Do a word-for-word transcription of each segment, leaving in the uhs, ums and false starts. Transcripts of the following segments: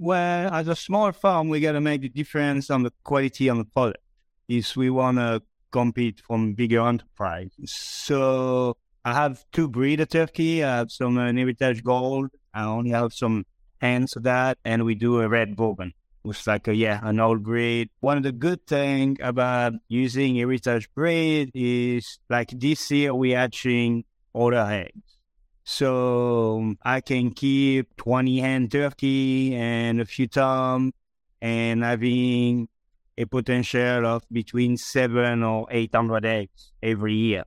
well, as a small farm, we got to make the difference on the quality on the product if we want to compete from bigger enterprise. So I have two breed of turkey. I have some uh, Heritage Gold. I only have some hands of that. And we do a red bourbon. It's like, a, yeah, an old breed. One of the good things about using Heritage breed is, like this year, we're hatching older eggs. So I can keep twenty hen turkey and a few tom and having a potential of between seven or eight hundred eggs every year.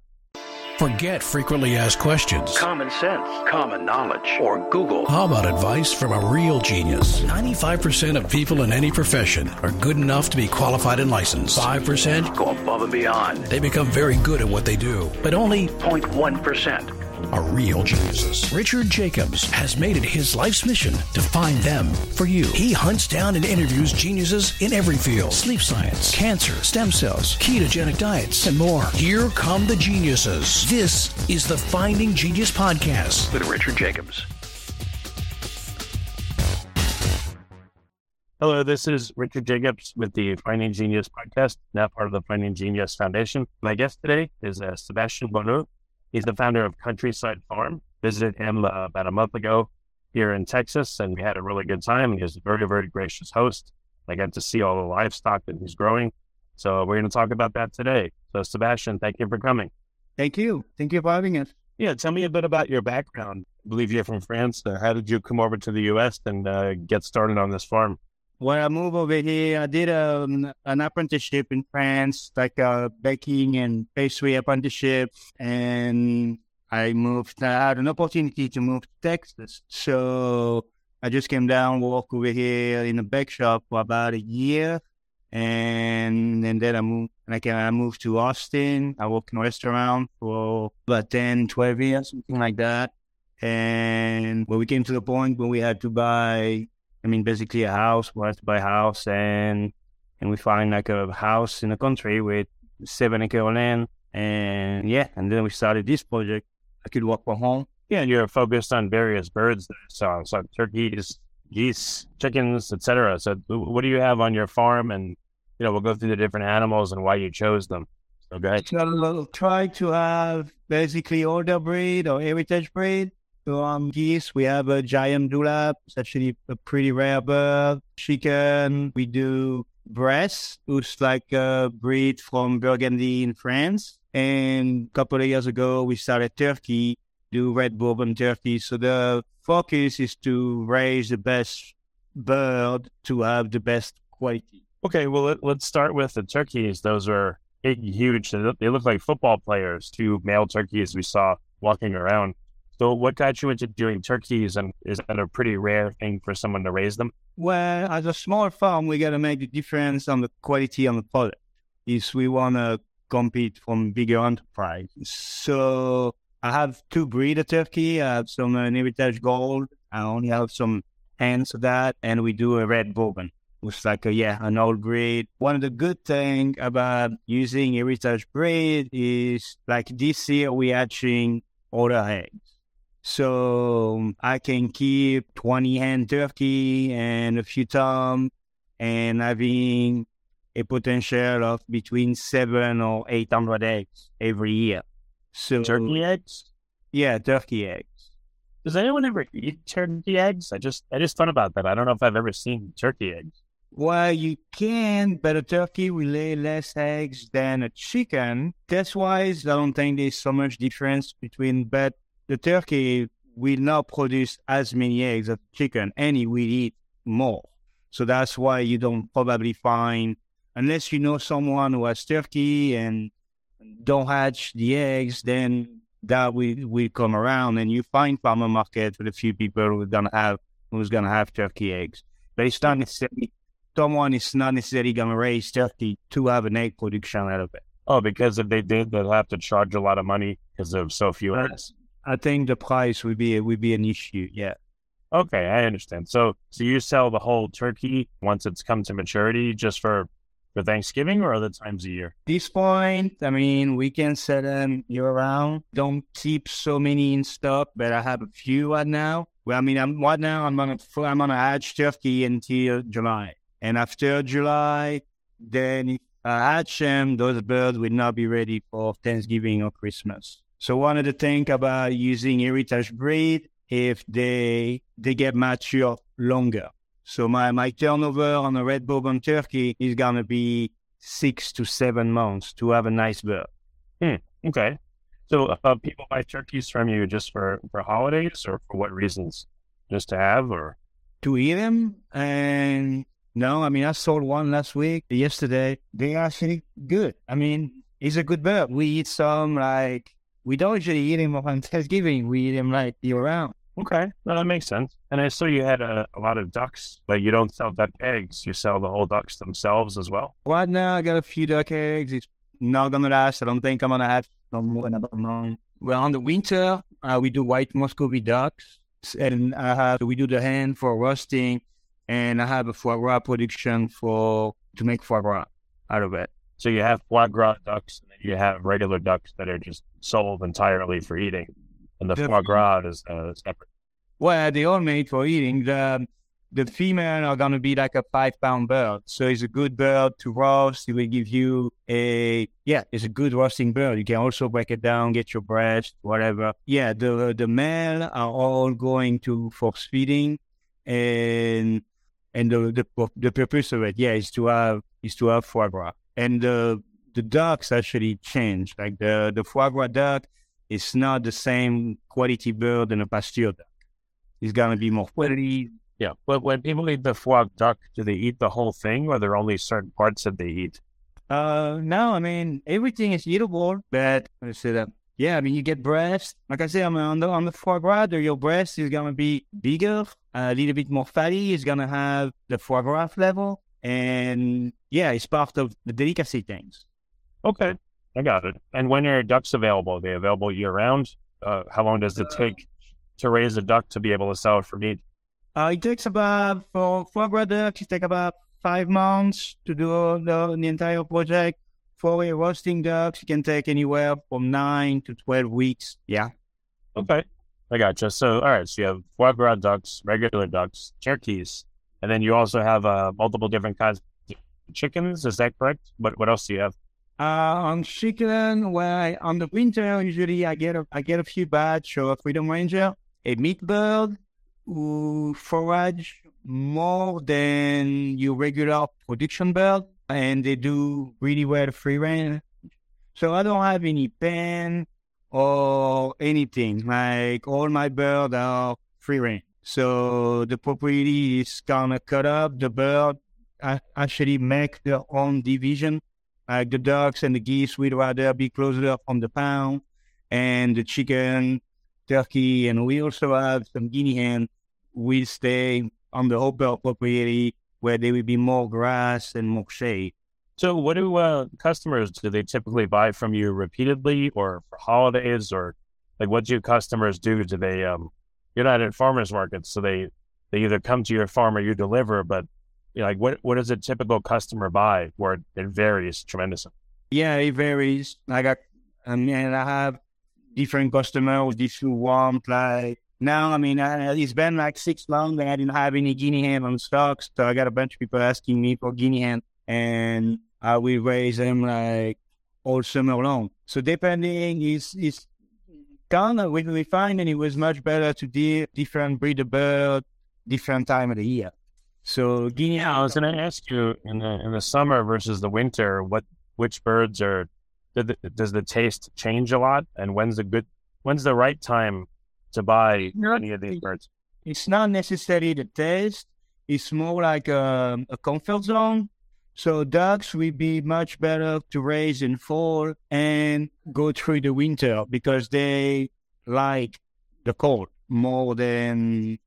Forget frequently asked questions, common sense, common knowledge, or Google. How about advice from a real genius? ninety-five percent of people in any profession are good enough to be qualified and licensed. five percent go above and beyond. They become very good at what they do, but only zero point one percent are real geniuses. Richard Jacobs has made it his life's mission to find them for you. He hunts down and interviews geniuses in every field: sleep science, cancer, stem cells, ketogenic diets, and more. Here come the geniuses. This is the Finding Genius Podcast with Richard Jacobs. Hello, this is Richard Jacobs with the Finding Genius Podcast, now part of the Finding Genius Foundation. My guest today is uh, Sébastien Bonnu. He's the founder of Countryside Farm. Visited him uh, about a month ago here in Texas, and we had a really good time. He was a very, very gracious host. I got to see all the livestock that he's growing. So we're going to talk about that today. So Sébastien, thank you for coming. Thank you. Thank you for having us. Yeah, tell me a bit about your background. I believe you're from France. Uh, how did you come over to the U S and uh, get started on this farm? When I moved over here, I did um, an apprenticeship in France, like a baking and pastry apprenticeship. And I moved, I had an opportunity to move to Texas. So I just came down, worked over here in a bake shop for about a year. And, and then I moved, and I, came, I moved to Austin. I worked in a restaurant for about ten, twelve years, something like that. And when we came to the point where we had to buy, I mean, basically a house, we had to buy a house, and and we find like a house in the country with seven acre land, and yeah, and then we started this project. I could work from home. Yeah, and you're focused on various birds, so, so turkeys, geese, chickens, et cetera. So what do you have on your farm? And, you know, we'll go through the different animals and why you chose them. So go ahead. I'll try to have basically older breed or heritage breed. So on um, geese, we have a Giant Dewlap. It's actually a pretty rare bird. Chicken, we do Bresse, who's like a breed from Burgundy in France. And a couple of years ago, we started turkey, do red bourbon turkey. So the focus is to raise the best bird to have the best quality. Okay, well, let, let's start with the turkeys. Those are big, huge. They look, they look like football players, two male turkeys we saw walking around. So what got you into doing turkeys, and is that a pretty rare thing for someone to raise them? Well, as a small farm, we got to make the difference on the quality on the product if we want to compete from bigger enterprise. So I have two breed of turkey. I have some uh, Heritage Gold. I only have some hands of that. And we do a red bourbon. It's like, a, yeah, an old breed. One of the good things about using Heritage breed is, like this year, we're hatching older eggs. So I can keep twenty hen turkey and a few tom and having a potential of between seven or eight hundred eggs every year. So turkey eggs? Yeah, turkey eggs. Does anyone ever eat turkey eggs? I just, I just thought about that. I don't know if I've ever seen turkey eggs. Well, you can, but a turkey will lay less eggs than a chicken. That's why I don't think there's so much difference between, but the turkey will not produce as many eggs as chicken, and it will eat more. So that's why you don't probably find, unless you know someone who has turkey and don't hatch the eggs, then that will, will come around, and you find farmer market with a few people who don't have who's gonna have turkey eggs. But it's not necessarily someone is not necessarily gonna raise turkey to have an egg production out of it. Oh, because if they did, they'll have to charge a lot of money because of so few eggs. I think the price would be would be an issue, yeah. Okay, I understand. So so you sell the whole turkey once it's come to maturity just for, for Thanksgiving or other times a year? At this point, I mean, we can sell them year-round. Don't keep so many in stock, but I have a few right now. Well, I mean, I'm right now. I'm on a I'm on a hatch turkey until July, and after July, then if I hatch them, those birds will not be ready for Thanksgiving or Christmas. So one of the things about using heritage breed, if they they get mature longer. So my, my turnover on a red bourbon turkey is gonna be six to seven months to have a nice bird. Hmm. Okay. So uh, people buy turkeys from you just for, for holidays or for what reasons? Just to have or? To eat them. And no, I mean, I sold one last week, yesterday. They are actually good. I mean, it's a good bird. We eat some like, we don't usually eat them on Thanksgiving. We eat them like year round. Okay. No, that makes sense. And I saw you had a, a lot of ducks, but you don't sell duck eggs. You sell the whole ducks themselves as well. Right now, I got a few duck eggs. It's not going to last. I don't think I'm going to have more another month. Well, on the winter, uh, we do white Muscovy ducks, and I have we do the hen for roasting, and I have a foie gras production for to make foie gras out of it. So you have foie gras ducks, and then you have regular ducks that are just sold entirely for eating, and the, the foie gras is uh, separate. Well, they all made for eating. The the female are gonna be like a five pound bird, so it's a good bird to roast. It will give you a yeah, it's a good roasting bird. You can also break it down, get your breast, whatever. Yeah, the the male are all going to force feeding, and and the the the purpose of it, yeah, is to have is to have foie gras. And the the ducks actually change. Like the the foie gras duck is not the same quality bird than a pasture duck. It's gonna be more quality. Yeah, but when people eat the foie duck, do they eat the whole thing, or are there only certain parts that they eat? Uh, no, I mean everything is eatable. But I say that, yeah, I mean you get breast. Like I said, I mean, on the on the foie gras, your breast is gonna be bigger, a little bit more fatty. It's gonna have the foie gras level, and yeah, it's part of the delicacy things. Okay, I got it. And when are ducks available? Are they available year round? Uh, how long does it take to raise a duck to be able to sell it for meat? Uh, it takes about, for foie gras ducks, it takes about five months to do the, the entire project. For a roasting ducks, it can take anywhere from nine to twelve weeks. Yeah. Okay. I gotcha. So, all right. So you have foie gras ducks, regular ducks, turkeys, and then you also have uh, multiple different kinds of chickens. Is that correct? What What else do you have? Uh, on chicken, where I, on the winter, usually I get a, I get a few batch of Freedom Ranger, a meat bird who forage more than your regular production bird, and they do really well free range. So I don't have any pen or anything. Like all my birds are free range. So the property is kind of cut up. The bird actually make their own division. Like the ducks and the geese would rather be closer from the pound, and the chicken, turkey, and we also have some guinea hen will stay on the upper property where there will be more grass and more shade. So what do uh, customers, do they typically buy from you repeatedly or for holidays, or like what do customers do? Do they, um, you're not at farmers markets, so they, they either come to your farm or you deliver, but you know, like what, what does a typical customer buy where it varies tremendously? Yeah, it varies. Like I, I mean, I have different customers, different want, like, now, I mean, I, it's been like six months and I didn't have any guinea hen on stocks, so I got a bunch of people asking me for guinea hen, and I will raise them, like, all summer long. So depending, it's, it's kind of, we, we find that it was much better to do different breed of bird, different time of the year. So guinea hen... Yeah, I was going to ask you, in the, in the summer versus the winter, what which birds are... Does the taste change a lot? And when's the good, when's the right time to buy not, any of these birds? It's not necessarily the taste. It's more like a, a comfort zone. So ducks will be much better to raise in fall and go through the winter because they like the cold more than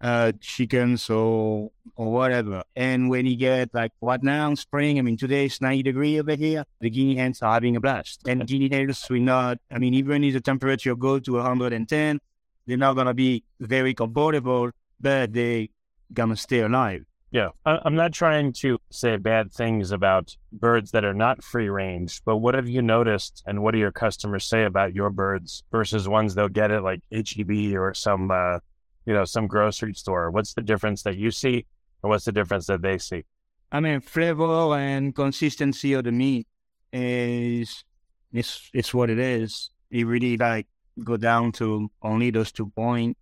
uh, chickens or or whatever. And when you get like what now, spring, I mean, today it's ninety degrees over here. The guinea hens are having a blast. And guinea hens will not, I mean, even if the temperature goes to one hundred ten, they're not going to be very comfortable, but they going to stay alive. Yeah. I'm not trying to say bad things about birds that are not free range, but what have you noticed and what do your customers say about your birds versus ones they'll get at like H E B or some, uh, you know, some grocery store? What's the difference that you see, and what's the difference that they see? I mean, flavor and consistency of the meat is it's it's what it is. It really like go down to only those two points.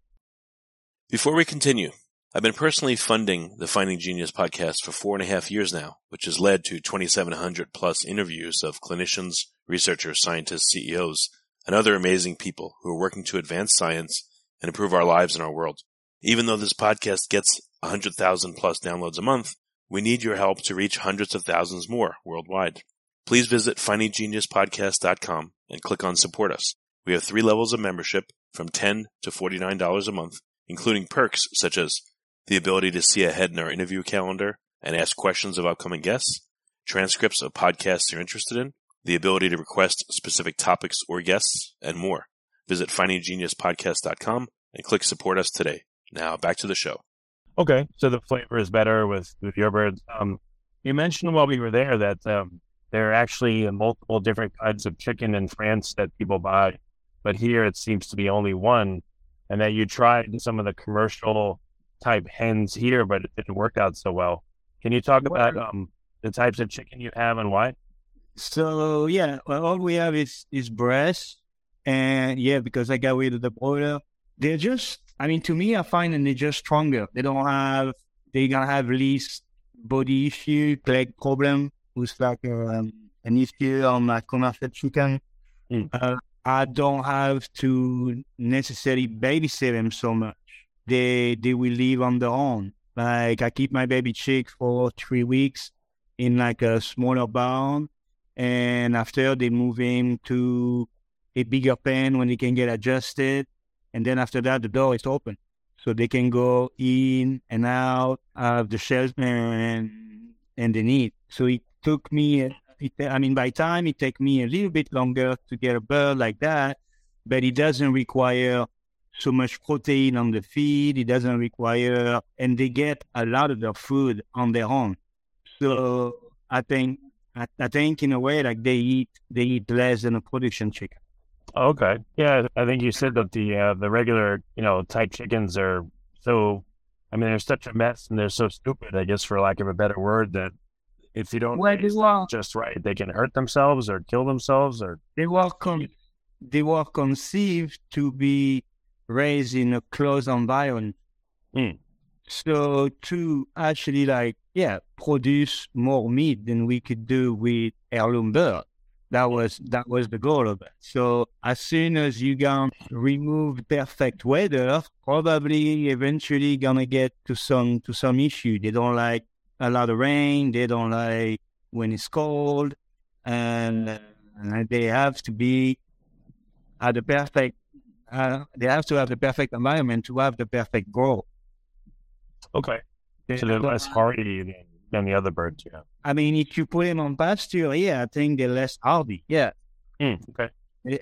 Before we continue, I've been personally funding the Finding Genius podcast for four and a half years now, which has led to twenty-seven hundred plus interviews of clinicians, researchers, scientists, C E Os, and other amazing people who are working to advance science and improve our lives and our world. Even though this podcast gets one hundred thousand plus downloads a month, we need your help to reach hundreds of thousands more worldwide. Please visit finding genius podcast dot com and click on Support Us. We have three levels of membership from ten dollars to forty-nine dollars a month, including perks such as the ability to see ahead in our interview calendar and ask questions of upcoming guests, transcripts of podcasts you're interested in, the ability to request specific topics or guests, and more. Visit finding genius podcast dot com and click Support Us today. Now back to the show. Okay, so the flavor is better with, with your birds. Um, you mentioned while we were there that um, there are actually multiple different kinds of chicken in France that people buy, but here it seems to be only one, and that you tried some of the commercial type hens here, but it didn't work out so well. Can you talk about um, the types of chicken you have and why? So yeah, well, all we have is is breast, and yeah, because I got rid of the broiler. They're just, I mean, to me, I find that they're just stronger. They don't have, they're gonna have least body issue, leg problem, who's like um, an issue on like commercial chicken. Mm. Uh, I don't have to necessarily babysit them so much. They they will live on their own. Like I keep my baby chick for three weeks in like a smaller barn, and after they move him to a bigger pen when they can get adjusted, and then after that the door is open, so they can go in and out of the shelter and and they need. So it took me, it, I mean, by time it take me a little bit longer to get a bird like that, but it doesn't require so much protein on the feed. It doesn't require, and they get a lot of their food on their own. So I think, I, I think in a way, like they eat, they eat less than a production chicken. Okay, yeah, I think you said that the uh, the regular, you know, type chickens are so, I mean, they're such a mess and they're so stupid, I guess, for lack of a better word, that if you don't well, raise them just right, they can hurt themselves or kill themselves or they were con- they were conceived to be raised in a closed environment. Mm. So to actually like, yeah, produce more meat than we could do with heirloom bird. That was, that was the goal of it. So as soon as you can remove perfect weather, probably eventually going to get to some, to some issue. They don't like a lot of rain. They don't like when it's cold, and, and they have to be at the perfect Uh, they have to have the perfect environment to have the perfect growth. Okay. So they're less hardy than, than the other birds, yeah. I mean, if you put them on pasture, yeah, I think they're less hardy, yeah. Mm, okay.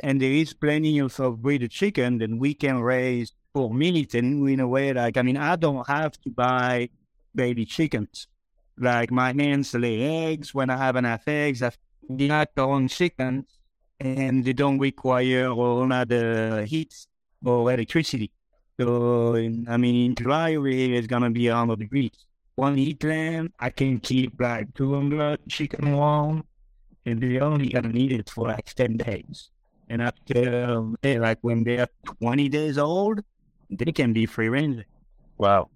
And there is plenty of breeder chicken that we can raise for militant in a way like, I mean, I don't have to buy baby chickens. Like my hens lay eggs. When I have enough eggs, I've got their own chickens. And they don't require all other heat or electricity. So, I mean, in July, it's going to be one hundred degrees. One heat lamp, I can keep like two hundred chicken warm, and they're only going to need it for like ten days. And after, like when they're twenty days old, they can be free ranging. Wow.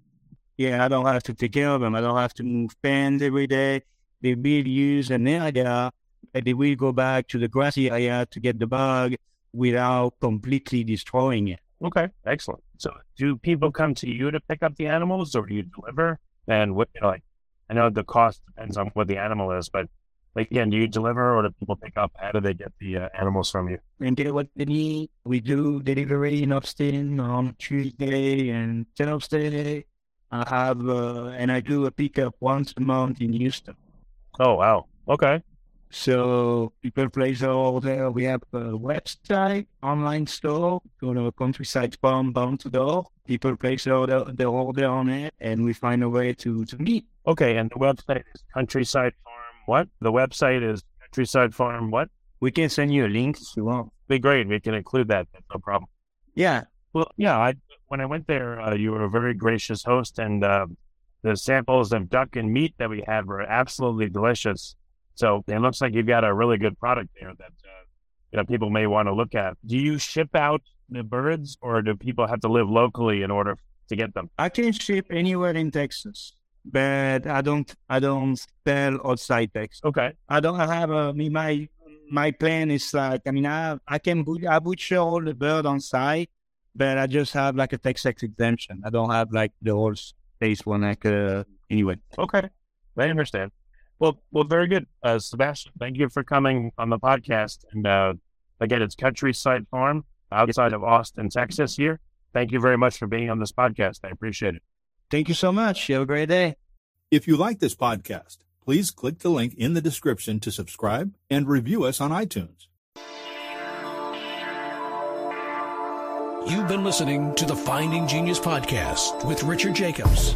Yeah, I don't have to take care of them. I don't have to move pens every day. They will use an area. They will go back to the grassy area to get the bug without completely destroying it. Okay, excellent. So, do people come to you to pick up the animals, or do you deliver? And what, you know, like, I know the cost depends on what the animal is, but like, again, do you deliver, or do people pick up? How do they get the uh, animals from you? And get what they need. We do delivery in Austin on Tuesday and Thursday. I have uh, and I do a pickup once a month in Houston. Oh wow! Okay. So people place their order. We have a website, online store, go to Countryside Farm, bound to door. People place their order, their order on it, and we find a way to, to meet. Okay, and the website is Countryside Farm what? The website is Countryside Farm what? We can send you a link if you want. It'd be great. We can include that. That's no problem. Yeah. Well, yeah, I, when I went there, uh, you were a very gracious host, and uh, the samples of duck and meat that we had were absolutely delicious. So it looks like you've got a really good product there that uh, you know, people may want to look at. Do you ship out the birds, or do people have to live locally in order to get them? I can ship anywhere in Texas, but I don't I don't sell outside Texas. Okay. I don't have a, my my plan is like, I mean, I I can I butcher all the bird on site, but I just have like a Texas exemption. I don't have like the whole space one like uh, anyway. Okay, I understand. Well, well, very good, uh, Sébastien. Thank you for coming on the podcast. And uh, again, it's Countryside Farm outside of Austin, Texas. Here, thank you very much for being on this podcast. I appreciate it. Thank you so much. You have a great day. If you like this podcast, please click the link in the description to subscribe and review us on iTunes. You've been listening to the Finding Genius podcast with Richard Jacobs.